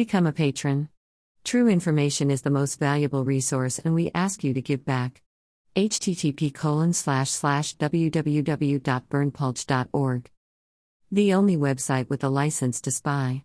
Become a patron. True information is the most valuable resource, and we ask you to give back. http://www.burnpulch.org. The only website with a license to spy.